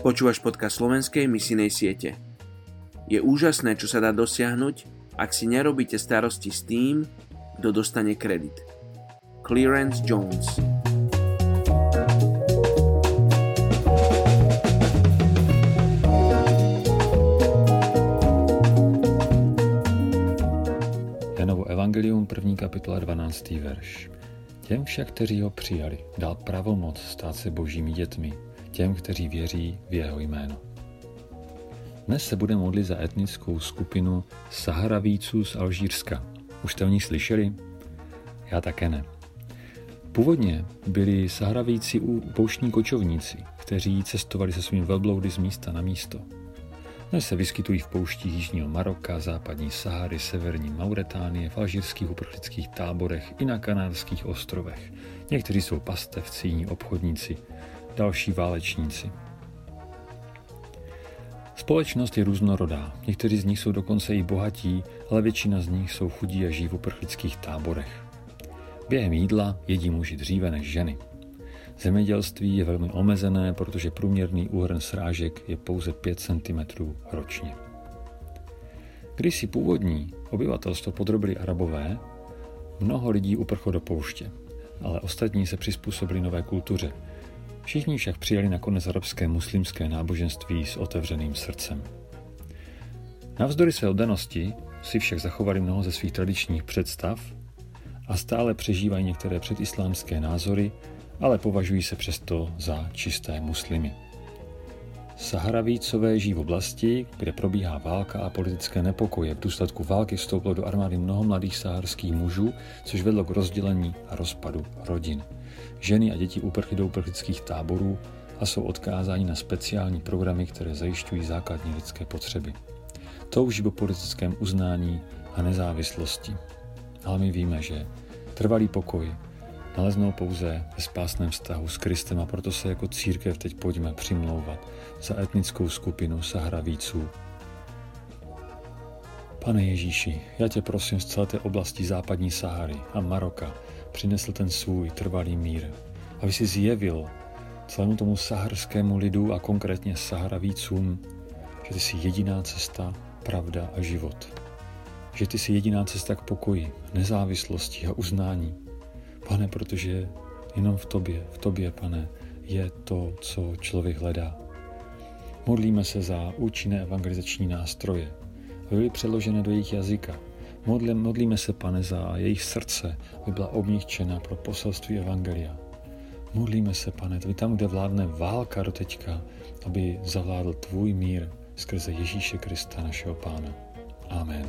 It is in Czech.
Počúvaš podcast slovenskej misijnej siete. Je úžasné, čo sa dá dosiahnuť, ak si nerobíte starosti s tým, kto dostane kredit. Clarence Jones. Janovo Evangelium, 1. kapitola, 12. verš. Těm však, kteří ho přijali, dal pravomoc stát se božími dětmi, těm, kteří věří v jeho jméno. Dnes se budeme modlit za etnickou skupinu Saharavíců z Alžírska. Už jste o nich slyšeli? Já také ne. Původně byli Saharavíci pouštní kočovníci, kteří cestovali se svými velbloudy z místa na místo. Dnes se vyskytují v pouštích jižního Maroka, západní Sahary, severní Mauretánie, v alžírských uprchlických táborech i na Kanárských ostrovech. Někteří jsou pastevci, jiní obchodníci, další válečníci. Společnost je různorodá, někteří z nich jsou dokonce i bohatí, ale většina z nich jsou chudí a žijí v uprchlických táborech. Během jídla jedí muži dříve než ženy. Zemědělství je velmi omezené, protože průměrný úhrn srážek je pouze 5 cm ročně. Když si původní obyvatelstvo podrobili Arabové, mnoho lidí uprchlo do pouště, ale ostatní se přizpůsobili nové kultuře. Všichni však přijali nakonec arabské muslimské náboženství s otevřeným srdcem. Navzdory své oddanosti si však zachovali mnoho ze svých tradičních představ a stále přežívají některé předislámské názory, ale považují se přesto za čisté muslimy. Saharavícové žijí v oblasti, kde probíhá válka a politické nepokoje. V důsledku války vstoupilo do armády mnoho mladých saharských mužů, což vedlo k rozdělení a rozpadu rodin. Ženy a děti uprchly do uprchlických táborů a jsou odkázáni na speciální programy, které zajišťují základní lidské potřeby. Touží po politickém uznání a nezávislosti. Ale my víme, že trvalý pokoj naleznou pouze ve spásném vztahu s Kristem, a proto se jako církev teď pojďme přimlouvat za etnickou skupinu Sahravíců. Pane Ježíši, já tě prosím z celé té oblasti západní Sahary a Maroka, přinesl ten svůj trvalý mír, aby si zjevil celému tomu saharskému lidu a konkrétně Sahravícům, že ty jsi jediná cesta, pravda a život. Že ty jsi jediná cesta k pokoji, nezávislosti a uznání. Pane, protože jenom v tobě, Pane, je to, co člověk hledá. Modlíme se za účinné evangelizační nástroje, aby byly přeložené do jejich jazyka. Modlíme se, Pane, za jejich srdce, aby byla obměkčena pro poselství evangelia. Modlíme se, Pane, aby tam, kde vládne válka doteďka, aby zavládl tvůj mír skrze Ježíše Krista, našeho Pána. Amen.